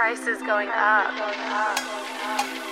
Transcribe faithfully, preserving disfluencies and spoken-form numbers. Price is going up.